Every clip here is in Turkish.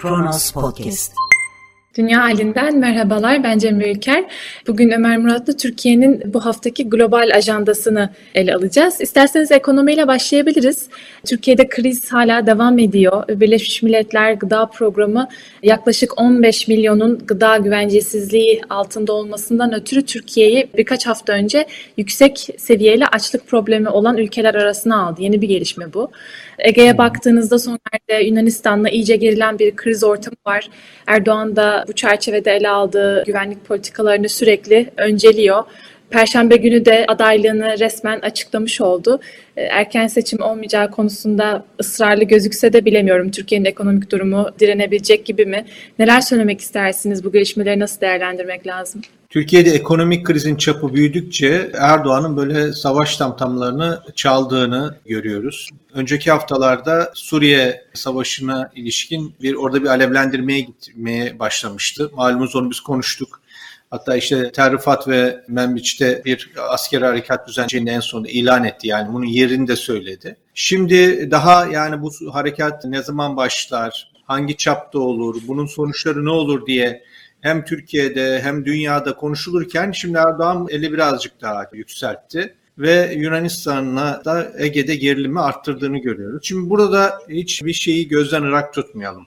Kronos Podcast. Dünya halinden merhabalar, ben Cem Büyüker. Bugün Ömer Muratlı Türkiye'nin bu haftaki global ajandasını ele alacağız. İsterseniz ekonomiyle başlayabiliriz. Türkiye'de kriz hala devam ediyor. Birleşmiş Milletler Gıda Programı yaklaşık 15 milyonun gıda güvencesizliği altında olmasından ötürü Türkiye'yi birkaç hafta önce yüksek seviyeli açlık problemi olan ülkeler arasına aldı. Yeni bir gelişme bu. Ege'ye baktığınızda son yerde Yunanistan'la iyice gerilen bir kriz ortamı var. Erdoğan da bu çerçevede ele aldığı güvenlik politikalarını sürekli önceliyor. Perşembe günü de adaylığını resmen açıklamış oldu. Erken seçim olmayacağı konusunda ısrarlı gözükse de bilemiyorum. Türkiye'nin ekonomik durumu direnebilecek gibi mi? Neler söylemek istersiniz? Bu gelişmeleri nasıl değerlendirmek lazım? Türkiye'de ekonomik krizin çapı büyüdükçe Erdoğan'ın böyle savaş tamtamlarını çaldığını görüyoruz. Önceki haftalarda Suriye Savaşı'na ilişkin orada bir alevlendirmeye gitmeye başlamıştı. Malumunuz onu biz konuştuk. Hatta Terrifat ve Menbiç'te bir askeri harekat düzenleyeceğini en sonunda ilan etti. Yani bunun yerini de söyledi. Şimdi daha bu harekat ne zaman başlar, hangi çapta olur, bunun sonuçları ne olur diye hem Türkiye'de hem dünyada konuşulurken şimdi Erdoğan eli birazcık daha yükseltti. Ve Yunanistan'la da Ege'de gerilimi arttırdığını görüyoruz. Şimdi burada hiçbir şeyi gözden ırak tutmayalım.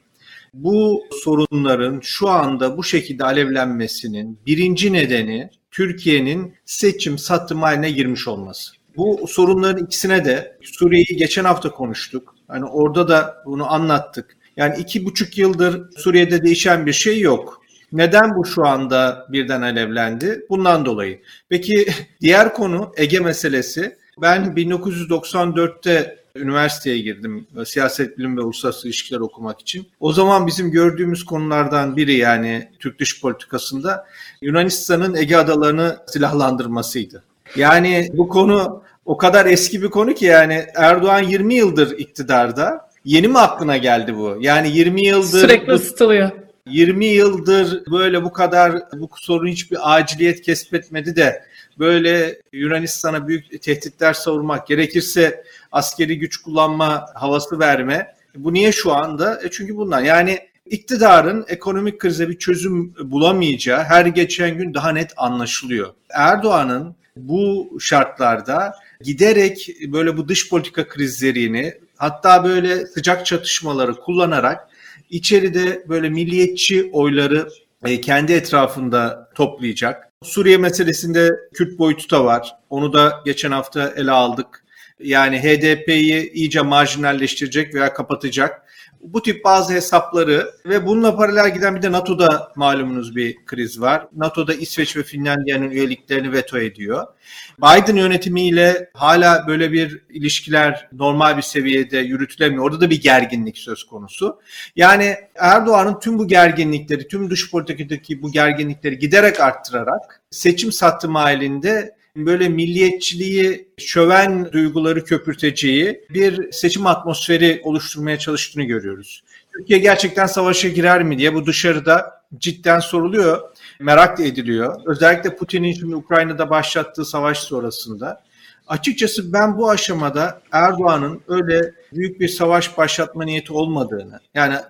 Bu sorunların şu anda bu şekilde alevlenmesinin birinci nedeni Türkiye'nin seçim satım haline girmiş olması. Bu sorunların ikisine de Suriye'yi geçen hafta konuştuk. Orada da bunu anlattık. 2,5 yıldır Suriye'de değişen bir şey yok. Neden bu şu anda birden alevlendi? Bundan dolayı. Peki diğer konu Ege meselesi. Ben 1994'te üniversiteye girdim siyaset bilimi ve uluslararası ilişkiler okumak için. O zaman bizim gördüğümüz konulardan biri Türk dış politikasında Yunanistan'ın Ege adalarını silahlandırmasıydı. Bu konu o kadar eski bir konu ki Erdoğan 20 yıldır iktidarda. Yeni mi aklına geldi bu? 20 yıldır sürekli ısıtılıyor. 20 yıldır böyle bu kadar bu sorun hiçbir aciliyet kesbetmedi de böyle Yunanistan'a büyük tehditler savurmak, gerekirse askeri güç kullanma havası verme. Bu niye şu anda? Çünkü bundan. İktidarın ekonomik krize bir çözüm bulamayacağı her geçen gün daha net anlaşılıyor. Erdoğan'ın bu şartlarda giderek böyle bu dış politika krizlerini hatta böyle sıcak çatışmaları kullanarak İçeride böyle milliyetçi oyları kendi etrafında toplayacak. Suriye meselesinde Kürt boyutu da var. Onu da geçen hafta ele aldık. HDP'yi iyice marjinalleştirecek veya kapatacak. Bu tip bazı hesapları ve bununla paralel giden bir de NATO'da malumunuz bir kriz var. NATO'da İsveç ve Finlandiya'nın üyeliklerini veto ediyor. Biden yönetimiyle hala böyle bir ilişkiler normal bir seviyede yürütülemiyor. Orada da bir gerginlik söz konusu. Erdoğan'ın tüm bu gerginlikleri, tüm dış politikadaki bu gerginlikleri giderek arttırarak seçim satım halinde böyle milliyetçiliği, şöven duyguları köpürteceği bir seçim atmosferi oluşturmaya çalıştığını görüyoruz. Türkiye gerçekten savaşa girer mi diye bu dışarıda cidden soruluyor, merak ediliyor. Özellikle Putin'in şimdi Ukrayna'da başlattığı savaş sonrasında. Açıkçası ben bu aşamada Erdoğan'ın öyle büyük bir savaş başlatma niyeti olmadığını,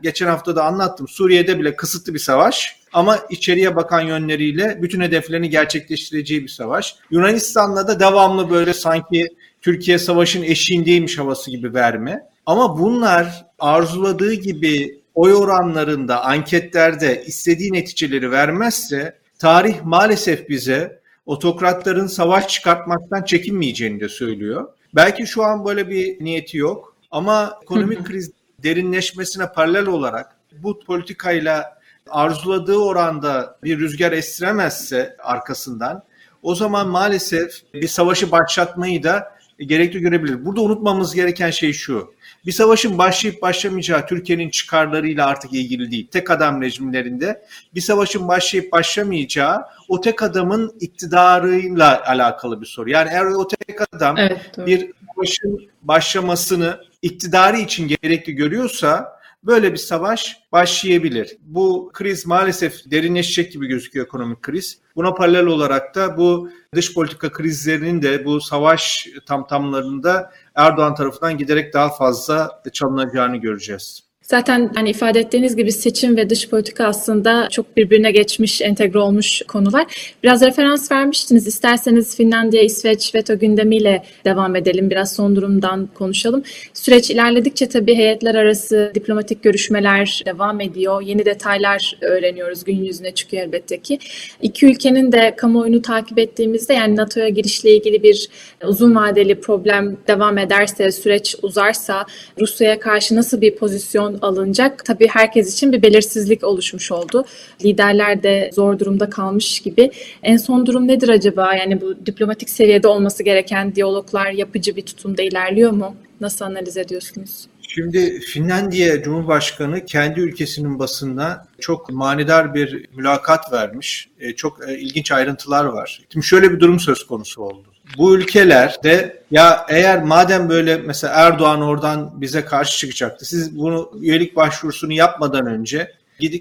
geçen hafta da anlattım, Suriye'de bile kısıtlı bir savaş ama içeriye bakan yönleriyle bütün hedeflerini gerçekleştireceği bir savaş. Yunanistan'la da devamlı böyle sanki Türkiye savaşın eşiğindeymiş havası gibi verme. Ama bunlar arzuladığı gibi oy oranlarında, anketlerde istediği neticeleri vermezse tarih maalesef bize otokratların savaş çıkartmaktan çekinmeyeceğini de söylüyor. Belki şu an böyle bir niyeti yok ama ekonomik kriz derinleşmesine paralel olarak bu politikayla arzuladığı oranda bir rüzgar estiremezse arkasından o zaman maalesef bir savaşı başlatmayı da gerekli görebilir. Burada unutmamamız gereken şey şu. Bir savaşın başlayıp başlamayacağı Türkiye'nin çıkarlarıyla artık ilgili değil. Tek adam rejimlerinde bir savaşın başlayıp başlamayacağı o tek adamın iktidarıyla alakalı bir soru. Eğer o tek adam bir savaşın başlamasını iktidarı için gerekli görüyorsa böyle bir savaş başlayabilir. Bu kriz maalesef derinleşecek gibi gözüküyor, ekonomik kriz. Buna paralel olarak da bu dış politika krizlerinin de bu savaş tamtamlarında Erdoğan tarafından giderek daha fazla çalınacağını göreceğiz. Zaten hani ifade ettiğiniz gibi seçim ve dış politika aslında çok birbirine geçmiş, entegre olmuş konular. Biraz referans vermiştiniz. İsterseniz Finlandiya, İsveç veto gündemiyle devam edelim. Biraz son durumdan konuşalım. Süreç ilerledikçe tabii heyetler arası diplomatik görüşmeler devam ediyor. Yeni detaylar öğreniyoruz. Gün yüzüne çıkıyor elbette ki. İki ülkenin de kamuoyunu takip ettiğimizde yani NATO'ya girişle ilgili bir uzun vadeli problem devam ederse, süreç uzarsa Rusya'ya karşı nasıl bir pozisyon alınacak? Tabii herkes için bir belirsizlik oluşmuş oldu. Liderler de zor durumda kalmış gibi. En son durum nedir acaba? Yani bu diplomatik seviyede olması gereken diyaloglar yapıcı bir tutumda ilerliyor mu? Nasıl analiz ediyorsunuz? Şimdi Finlandiya Cumhurbaşkanı kendi ülkesinin basınına çok manidar bir mülakat vermiş. Çok ilginç ayrıntılar var. Şimdi şöyle bir durum söz konusu oldu. Bu ülkelerde ya eğer madem böyle mesela Erdoğan oradan bize karşı çıkacaktı. Siz bunu üyelik başvurusunu yapmadan önce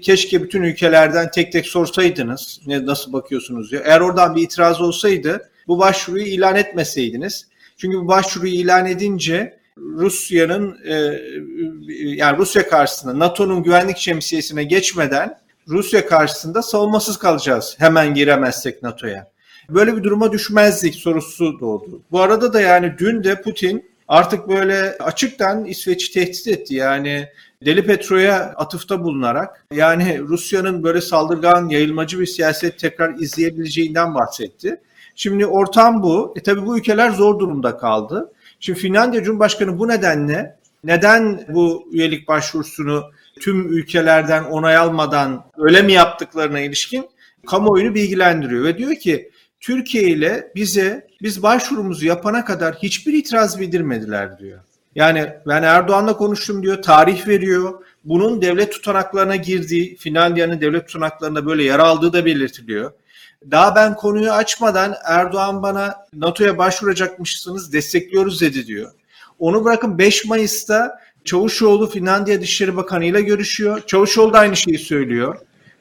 keşke bütün ülkelerden tek tek sorsaydınız. Nasıl bakıyorsunuz diye. Eğer oradan bir itiraz olsaydı bu başvuruyu ilan etmeseydiniz. Çünkü bu başvuruyu ilan edince Rusya'nın yani Rusya karşısında NATO'nun güvenlik şemsiyesine geçmeden Rusya karşısında savunmasız kalacağız. Hemen giremezsek NATO'ya. Böyle bir duruma düşmezlik sorusu doğdu. Bu arada da yani dün de Putin artık böyle açıktan İsveç'i tehdit etti. Yani Deli Petro'ya atıfta bulunarak yani Rusya'nın böyle saldırgan, yayılmacı bir siyaset tekrar izleyebileceğinden bahsetti. Şimdi ortam bu. Tabii bu ülkeler zor durumda kaldı. Şimdi Finlandiya Cumhurbaşkanı bu nedenle neden bu üyelik başvurusunu tüm ülkelerden onay almadan öyle mi yaptıklarına ilişkin kamuoyunu bilgilendiriyor ve diyor ki Türkiye ile biz başvurumuzu yapana kadar hiçbir itiraz bildirmediler diyor. Yani ben Erdoğan'la konuştum diyor, tarih veriyor. Bunun devlet tutanaklarına girdiği, Finlandiya'nın devlet tutanaklarında böyle yer aldığı da belirtiliyor. Daha ben konuyu açmadan Erdoğan bana NATO'ya başvuracakmışsınız, destekliyoruz dedi diyor. Onu bırakın 5 Mayıs'ta Çavuşoğlu Finlandiya Dışişleri Bakanı ile görüşüyor. Çavuşoğlu da aynı şeyi söylüyor.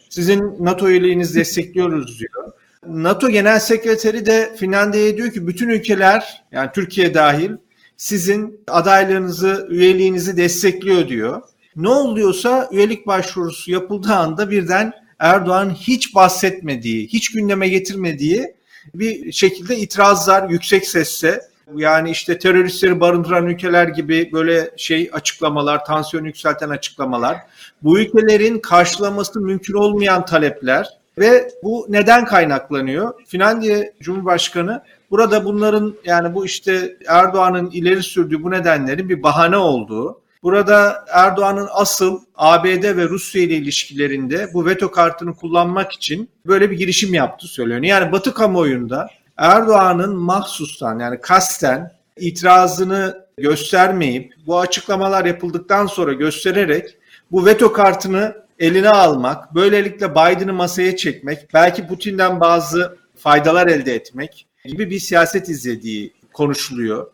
Sizin NATO üyeliğinizi destekliyoruz diyor. NATO Genel Sekreteri de Finlandiya'ya diyor ki bütün ülkeler yani Türkiye dahil sizin adaylığınızı, üyeliğinizi destekliyor diyor. Ne oluyorsa üyelik başvurusu yapıldığı anda birden Erdoğan hiç bahsetmediği, hiç gündeme getirmediği bir şekilde itirazlar yüksek sesle yani işte teröristleri barındıran ülkeler gibi böyle açıklamalar, tansiyonu yükselten açıklamalar, bu ülkelerin karşılaması mümkün olmayan talepler. Ve bu neden kaynaklanıyor? Finlandiya Cumhurbaşkanı burada bunların yani bu işte Erdoğan'ın ileri sürdüğü bu nedenlerin bir bahane olduğu, burada Erdoğan'ın asıl ABD ve Rusya ile ilişkilerinde bu veto kartını kullanmak için böyle bir girişim yaptığı söyleniyor. Yani Batı kamuoyunda Erdoğan'ın mahsustan yani kasten itirazını göstermeyip bu açıklamalar yapıldıktan sonra göstererek bu veto kartını eline almak, böylelikle Biden'ı masaya çekmek, belki Putin'den bazı faydalar elde etmek gibi bir siyaset izlediği konuşuluyor.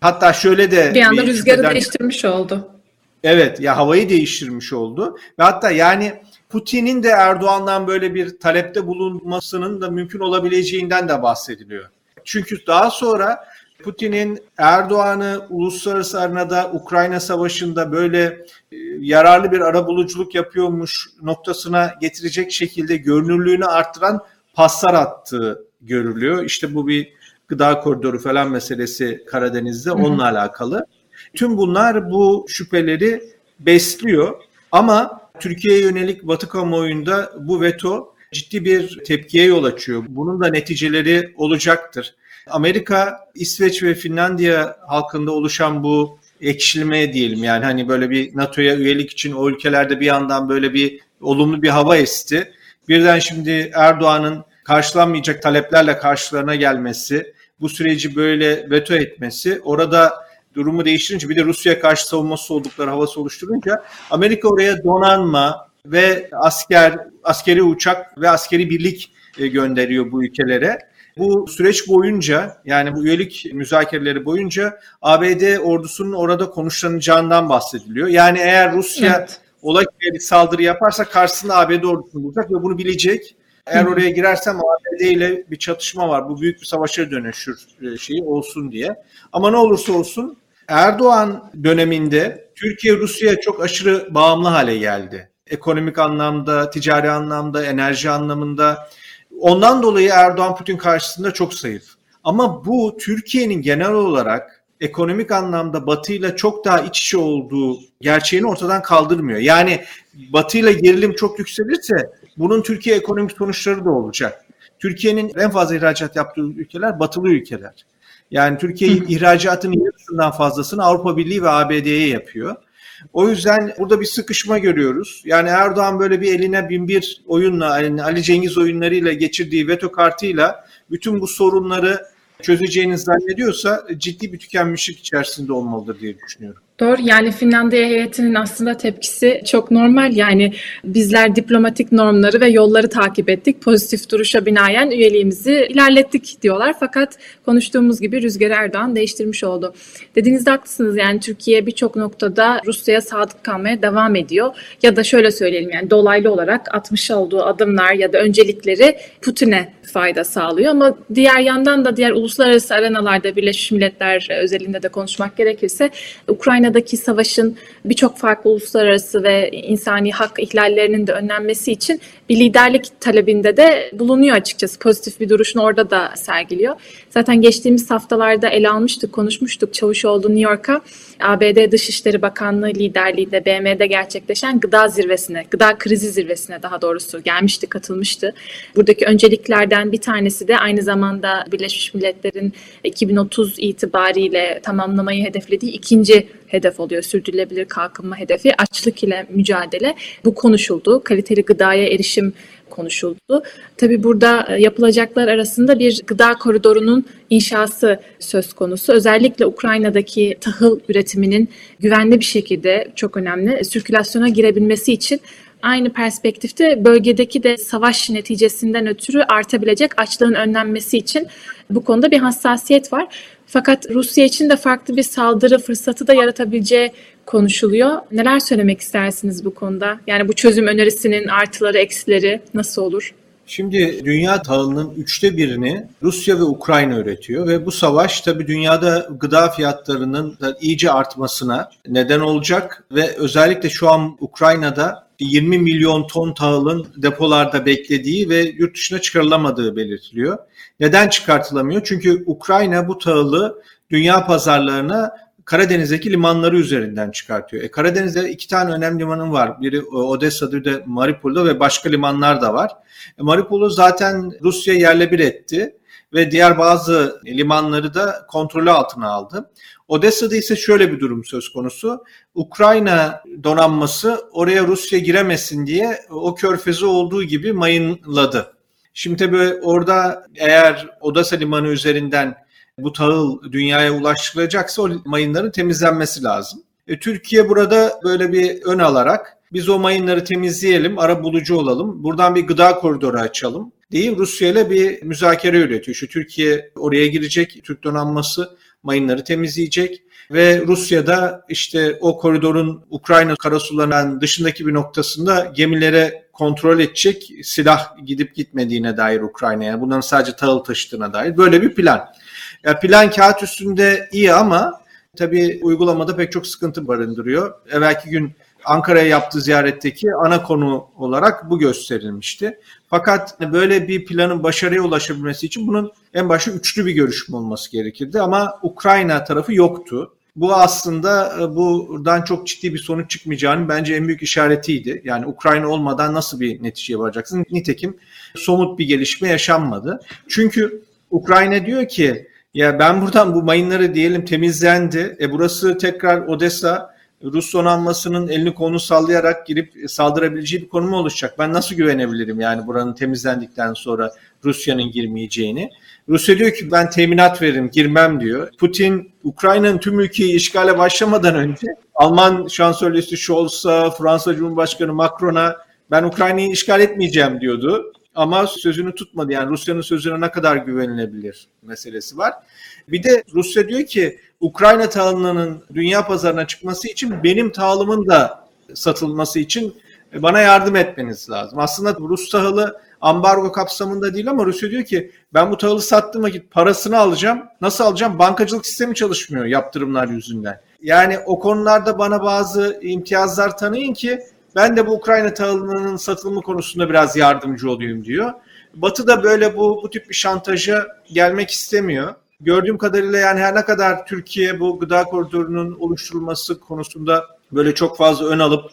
Hatta şöyle de bir anda rüzgarı değiştirmiş oldu. Evet, ya havayı değiştirmiş oldu. Ve hatta yani Putin'in de Erdoğan'dan böyle bir talepte bulunmasının da mümkün olabileceğinden de bahsediliyor. Çünkü daha sonra Putin'in Erdoğan'ı uluslararası arenada Ukrayna Savaşı'nda böyle yararlı bir arabuluculuk yapıyormuş noktasına getirecek şekilde görünürlüğünü arttıran paslar attığı görülüyor. İşte bu bir gıda koridoru falan meselesi Karadeniz'de onunla alakalı. Tüm bunlar bu şüpheleri besliyor ama Türkiye'ye yönelik Batı kamuoyunda bu veto ciddi bir tepkiye yol açıyor. Bunun da neticeleri olacaktır. Amerika, İsveç ve Finlandiya halkında oluşan bu ekşilmeye diyelim yani hani böyle bir NATO'ya üyelik için o ülkelerde bir yandan böyle bir olumlu bir hava esti. Birden şimdi Erdoğan'ın karşılanmayacak taleplerle karşılarına gelmesi, bu süreci böyle veto etmesi, orada durumu değiştirince bir de Rusya'ya karşı savunmasız oldukları havası oluşturunca Amerika oraya donanma ve askeri uçak ve askeri birlik gönderiyor bu ülkelere. Bu süreç boyunca yani bu üyelik müzakereleri boyunca ABD ordusunun orada konuşlanacağından bahsediliyor. Yani eğer Rusya ola ki bir saldırı yaparsa karşısında ABD ordusunu bulacak ve bunu bilecek. Eğer oraya girersem ABD ile bir çatışma var. Bu büyük bir savaşa dönüşür şeyi olsun diye. Ama ne olursa olsun Erdoğan döneminde Türkiye Rusya'ya çok aşırı bağımlı hale geldi. Ekonomik anlamda, ticari anlamda, enerji anlamında. Ondan dolayı Erdoğan Putin karşısında çok zayıf. Ama bu Türkiye'nin genel olarak ekonomik anlamda Batı'yla çok daha iç içe olduğu gerçeğini ortadan kaldırmıyor. Yani Batı'yla gerilim çok yükselirse bunun Türkiye ekonomik sonuçları da olacak. Türkiye'nin en fazla ihracat yaptığı ülkeler Batılı ülkeler. Yani Türkiye ihracatının yarısından fazlasını Avrupa Birliği ve ABD'ye yapıyor. O yüzden burada bir sıkışma görüyoruz. Yani Erdoğan böyle bir eline bin bir oyunla, yani Ali Cengiz oyunlarıyla geçirdiği veto kartıyla bütün bu sorunları çözeceğini zannediyorsa ciddi bir tükenmişlik içerisinde olmalıdır diye düşünüyorum. Doğru, yani Finlandiya heyetinin aslında tepkisi çok normal. Yani bizler diplomatik normları ve yolları takip ettik. Pozitif duruşa binaen üyeliğimizi ilerlettik diyorlar. Fakat konuştuğumuz gibi rüzgarı Erdoğan değiştirmiş oldu. Dediğinizde haklısınız, yani Türkiye birçok noktada Rusya'ya sadık kalmaya devam ediyor. Ya da şöyle söyleyelim, yani dolaylı olarak atmış olduğu adımlar ya da öncelikleri Putin'e fayda sağlıyor. Ama diğer yandan da diğer uluslararası arenalarda Birleşmiş Milletler özelinde de konuşmak gerekirse Ukrayna'daki savaşın birçok farklı uluslararası ve insani hak ihlallerinin de önlenmesi için bir liderlik talebinde de bulunuyor açıkçası. Pozitif bir duruşunu orada da sergiliyor. Zaten geçtiğimiz haftalarda ele almıştık, konuşmuştuk. Çavuşoğlu New York'a ABD Dışişleri Bakanlığı liderliğinde BM'de gerçekleşen gıda krizi zirvesine daha doğrusu gelmişti, katılmıştı. Buradaki önceliklerden bir tanesi de aynı zamanda Birleşmiş Milletler'in 2030 itibariyle tamamlamayı hedeflediği ikinci hedef oluyor. Sürdürülebilir kalkınma hedefi, açlık ile mücadele. Bu konuşuldu. Kaliteli gıdaya erişim konuşuldu. Tabii burada yapılacaklar arasında bir gıda koridorunun inşası söz konusu. Özellikle Ukrayna'daki tahıl üretiminin güvenli bir şekilde, çok önemli, sirkülasyona girebilmesi için aynı perspektifte bölgedeki de savaş neticesinden ötürü artabilecek açlığın önlenmesi için bu konuda bir hassasiyet var. Fakat Rusya için de farklı bir saldırı fırsatı da yaratabileceği konuşuluyor. Neler söylemek istersiniz bu konuda? Yani bu çözüm önerisinin artıları, eksileri nasıl olur? Şimdi dünya tahılının 1/3 Rusya ve Ukrayna üretiyor ve bu savaş tabii dünyada gıda fiyatlarının iyice artmasına neden olacak ve özellikle şu an Ukrayna'da 20 milyon ton tahılın depolarda beklediği ve yurt dışına çıkarılamadığı belirtiliyor. Neden çıkartılamıyor? Çünkü Ukrayna bu tahılı dünya pazarlarına Karadeniz'deki limanları üzerinden çıkartıyor. Karadeniz'de 2 tane önemli limanı var. Biri Odessa'da, bir de Mariupol'da ve başka limanlar da var. Mariupol'u zaten Rusya yerle bir etti ve diğer bazı limanları da kontrolü altına aldı. Odessa'da ise şöyle bir durum söz konusu. Ukrayna donanması oraya Rusya giremesin diye o körfezi olduğu gibi mayınladı. Şimdi tabii orada eğer Odessa limanı üzerinden bu tahıl dünyaya ulaştırılacaksa o mayınların temizlenmesi lazım. Türkiye burada böyle bir ön alarak biz o mayınları temizleyelim, ara bulucu olalım, buradan bir gıda koridoru açalım diye Rusya ile bir müzakere üretiyor. Şu Türkiye oraya girecek, Türk donanması mayınları temizleyecek ve Rusya'da işte o koridorun Ukrayna karasularının dışındaki bir noktasında gemilere kontrol edecek, silah gidip gitmediğine dair Ukrayna'ya, bunların sadece tahıl taşıdığına dair böyle bir plan. Ya plan kağıt üstünde iyi ama tabii uygulamada pek çok sıkıntı barındırıyor. Evvelki gün Ankara'ya yaptığı ziyaretteki ana konu olarak bu gösterilmişti. Fakat böyle bir planın başarıya ulaşabilmesi için bunun en başta üçlü bir görüşme olması gerekirdi ama Ukrayna tarafı yoktu. Bu aslında buradan çok ciddi bir sonuç çıkmayacağının bence en büyük işaretiydi. Yani Ukrayna olmadan nasıl bir neticeye varacaksın? Nitekim somut bir gelişme yaşanmadı. Çünkü Ukrayna diyor ki ya ben buradan bu mayınları diyelim temizlendi. Burası tekrar Odessa, Rus donanmasının elini kolunu sallayarak girip saldırabileceği bir konuma oluşacak. Ben nasıl güvenebilirim yani buranın temizlendikten sonra Rusya'nın girmeyeceğini? Rusya diyor ki ben teminat veririm, girmem diyor. Putin Ukrayna'nın tüm ülkeyi işgale başlamadan önce Alman şansölyesi Scholz'a, Fransa Cumhurbaşkanı Macron'a ben Ukrayna'yı işgal etmeyeceğim diyordu. Ama sözünü tutmadı. Yani Rusya'nın sözüne ne kadar güvenilebilir meselesi var. Bir de Rusya diyor ki Ukrayna tahılının dünya pazarına çıkması için benim tahılımın da satılması için bana yardım etmeniz lazım. Aslında Rus tahılı ambargo kapsamında değil ama Rusya diyor ki ben bu tahılı sattığım vakit parasını alacağım. Nasıl alacağım? Bankacılık sistemi çalışmıyor yaptırımlar yüzünden. Yani o konularda bana bazı imtiyazlar tanıyın ki ben de bu Ukrayna tahılının satılımı konusunda biraz yardımcı olayım diyor. Batı da böyle bu tip bir şantaja gelmek istemiyor. Gördüğüm kadarıyla yani her ne kadar Türkiye bu gıda koridorunun oluşturulması konusunda böyle çok fazla ön alıp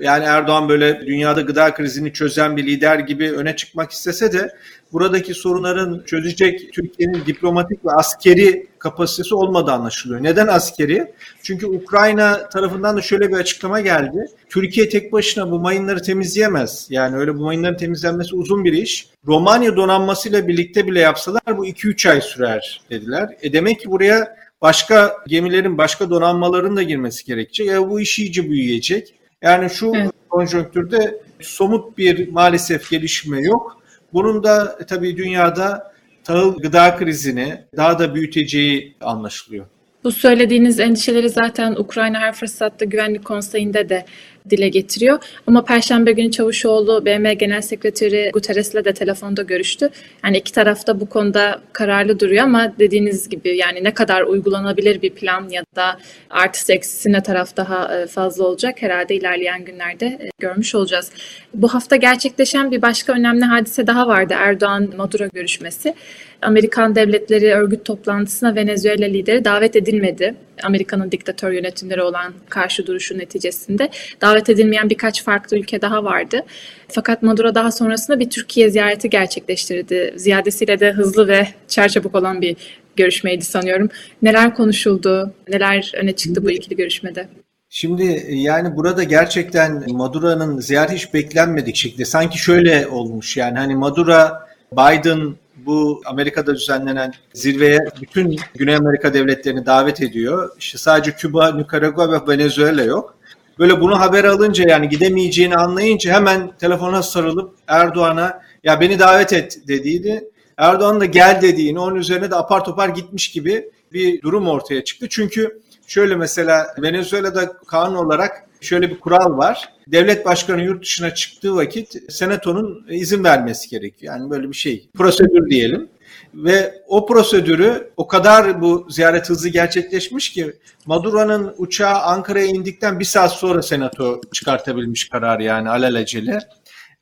yani Erdoğan böyle dünyada gıda krizini çözen bir lider gibi öne çıkmak istese de buradaki sorunların çözecek Türkiye'nin diplomatik ve askeri kapasitesi olmadığı anlaşılıyor. Neden askeri? Çünkü Ukrayna tarafından da şöyle bir açıklama geldi. Türkiye tek başına bu mayınları temizleyemez. Yani öyle bu mayınların temizlenmesi uzun bir iş. Romanya donanmasıyla birlikte bile yapsalar bu 2-3 ay sürer dediler. Demek ki buraya başka gemilerin, başka donanmaların da girmesi gerekecek. Bu iş iyice büyüyecek. Yani şu konjonktürde somut bir maalesef gelişme yok. Bunun da tabii dünyada tahıl gıda krizini daha da büyüteceği anlaşılıyor. Bu söylediğiniz endişeleri zaten Ukrayna her fırsatta Güvenlik Konseyi'nde de dile getiriyor. Ama Perşembe günü Çavuşoğlu, BM Genel Sekreteri Guterres'le de telefonda görüştü. Yani iki taraf da bu konuda kararlı duruyor ama dediğiniz gibi yani ne kadar uygulanabilir bir plan ya da artısı eksisi ne taraf daha fazla olacak herhalde ilerleyen günlerde görmüş olacağız. Bu hafta gerçekleşen bir başka önemli hadise daha vardı, Erdoğan-Maduro görüşmesi. Amerikan Devletleri Örgütü toplantısına Venezuela lideri davet edilmedi. Amerika'nın diktatör yönetimleri olan karşı duruşu neticesinde davet edilmeyen birkaç farklı ülke daha vardı. Fakat Maduro daha sonrasında bir Türkiye ziyareti gerçekleştirdi. Ziyadesiyle de hızlı ve çarçabuk olan bir görüşmeydi sanıyorum. Neler konuşuldu, neler öne çıktı bu ikili görüşmede? Şimdi yani burada gerçekten Maduro'nun ziyareti hiç beklenmedik şekilde. Sanki şöyle olmuş yani hani Maduro, Biden bu Amerika'da düzenlenen zirveye bütün Güney Amerika devletlerini davet ediyor. İşte sadece Küba, Nikaragua ve Venezuela yok. Böyle bunu haber alınca yani gidemeyeceğini anlayınca hemen telefona sarılıp Erdoğan'a ya beni davet et dediğini, Erdoğan da gel dediğini, onun üzerine de apar topar gitmiş gibi bir durum ortaya çıktı. Çünkü şöyle mesela Venezuela'da kanun olarak şöyle bir kural var. Devlet başkanı yurt dışına çıktığı vakit senatonun izin vermesi gerekiyor. Yani böyle bir şey, prosedür diyelim. Ve o prosedürü o kadar bu ziyaret hızlı gerçekleşmiş ki Maduro'nun uçağı Ankara'ya indikten bir saat sonra senato çıkartabilmiş karar yani alelacele.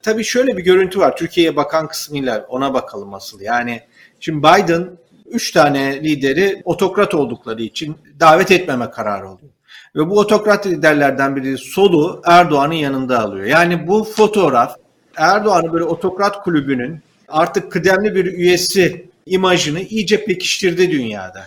Tabii şöyle bir görüntü var. Türkiye'ye bakan kısmıyla ona bakalım asıl. Yani şimdi Biden 3 tane lideri otokrat oldukları için davet etmeme kararı alıyor. Ve bu otokrat liderlerden biri solu Erdoğan'ın yanında alıyor. Yani bu fotoğraf Erdoğan'ı böyle otokrat kulübünün artık kıdemli bir üyesi imajını iyice pekiştirdi dünyada.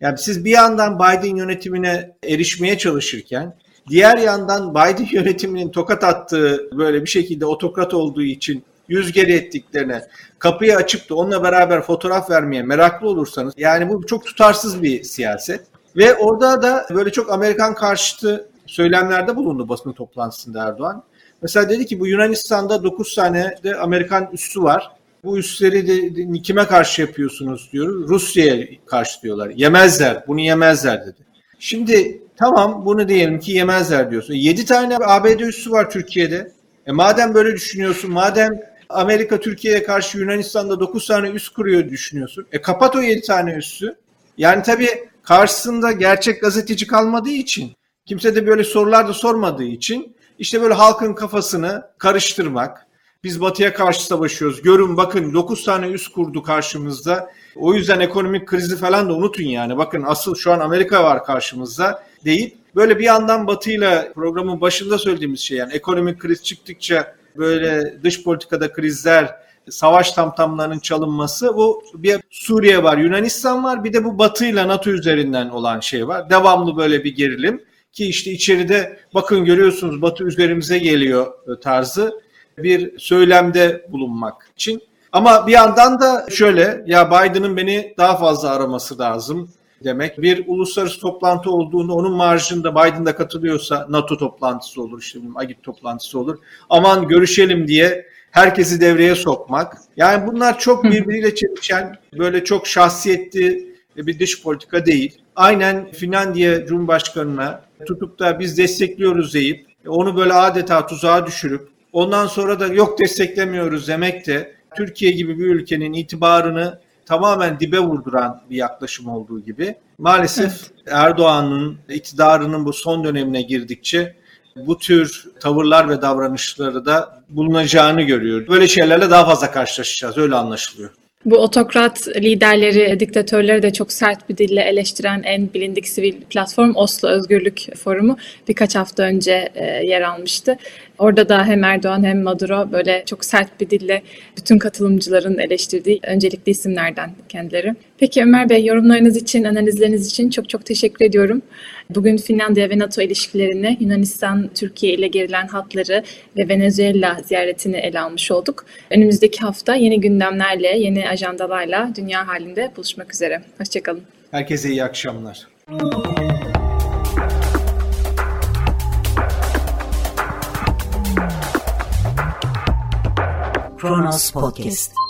Yani siz bir yandan Biden yönetimine erişmeye çalışırken diğer yandan Biden yönetiminin tokat attığı böyle bir şekilde otokrat olduğu için yüz geri ettiklerine kapıyı açıp da onunla beraber fotoğraf vermeye meraklı olursanız yani bu çok tutarsız bir siyaset. Ve orada da böyle çok Amerikan karşıtı söylemlerde bulundu basın toplantısında Erdoğan. Mesela dedi ki bu Yunanistan'da 9 tane de Amerikan üssü var. Bu üsleri de kime karşı yapıyorsunuz diyor. Rusya'ya karşı diyorlar. Yemezler, bunu yemezler dedi. Şimdi tamam bunu diyelim ki yemezler diyorsun. 7 tane ABD üssü var Türkiye'de. Madem böyle düşünüyorsun, madem Amerika Türkiye'ye karşı Yunanistan'da 9 tane üs kuruyor düşünüyorsun. Kapat o 7 tane üssü. Yani tabii karşısında gerçek gazeteci kalmadığı için, kimse de böyle sorular da sormadığı için işte böyle halkın kafasını karıştırmak. Biz Batı'ya karşı savaşıyoruz. Görün bakın 9 tane üs kurdu karşımızda. O yüzden ekonomik krizi falan da unutun yani. Bakın asıl şu an Amerika var karşımızda deyip böyle bir yandan Batı'yla programın başında söylediğimiz şey yani ekonomik kriz çıktıkça böyle dış politikada krizler, savaş tamtamlarının çalınması bu bir Suriye var, Yunanistan var bir de bu Batı'yla NATO üzerinden olan şey var. Devamlı böyle bir gerilim ki işte içeride bakın görüyorsunuz Batı üzerimize geliyor tarzı bir söylemde bulunmak için. Ama bir yandan da şöyle ya Biden'ın beni daha fazla araması lazım demek. Bir uluslararası toplantı olduğunda onun marjında Biden'da katılıyorsa NATO toplantısı olur işte AGIT toplantısı olur. Aman görüşelim diye herkesi devreye sokmak. Yani bunlar çok birbiriyle çelişen, böyle çok şahsiyetli bir dış politika değil. Aynen Finlandiya Cumhurbaşkanı'na tutup da biz destekliyoruz deyip onu böyle adeta tuzağa düşürüp ondan sonra da yok desteklemiyoruz demek de Türkiye gibi bir ülkenin itibarını tamamen dibe vurduran bir yaklaşım olduğu gibi. Maalesef Erdoğan'ın iktidarının bu son dönemine girdikçe bu tür tavırlar ve davranışları da bulunacağını görüyoruz. Böyle şeylerle daha fazla karşılaşacağız, öyle anlaşılıyor. Bu otokrat liderleri, diktatörleri de çok sert bir dille eleştiren en bilindik sivil platform Oslo Özgürlük Forumu birkaç hafta önce yer almıştı. Orada da hem Erdoğan hem Maduro böyle çok sert bir dille bütün katılımcıların eleştirdiği öncelikli isimlerden kendileri. Peki Ömer Bey, yorumlarınız için, analizleriniz için çok çok teşekkür ediyorum. Bugün Finlandiya ve NATO ilişkilerini, Yunanistan, Türkiye ile gerilen hatları ve Venezuela ziyaretini ele almış olduk. Önümüzdeki hafta yeni gündemlerle, yeni ajandalarla dünya halinde buluşmak üzere. Hoşçakalın. Herkese iyi akşamlar. Kronos Podcast.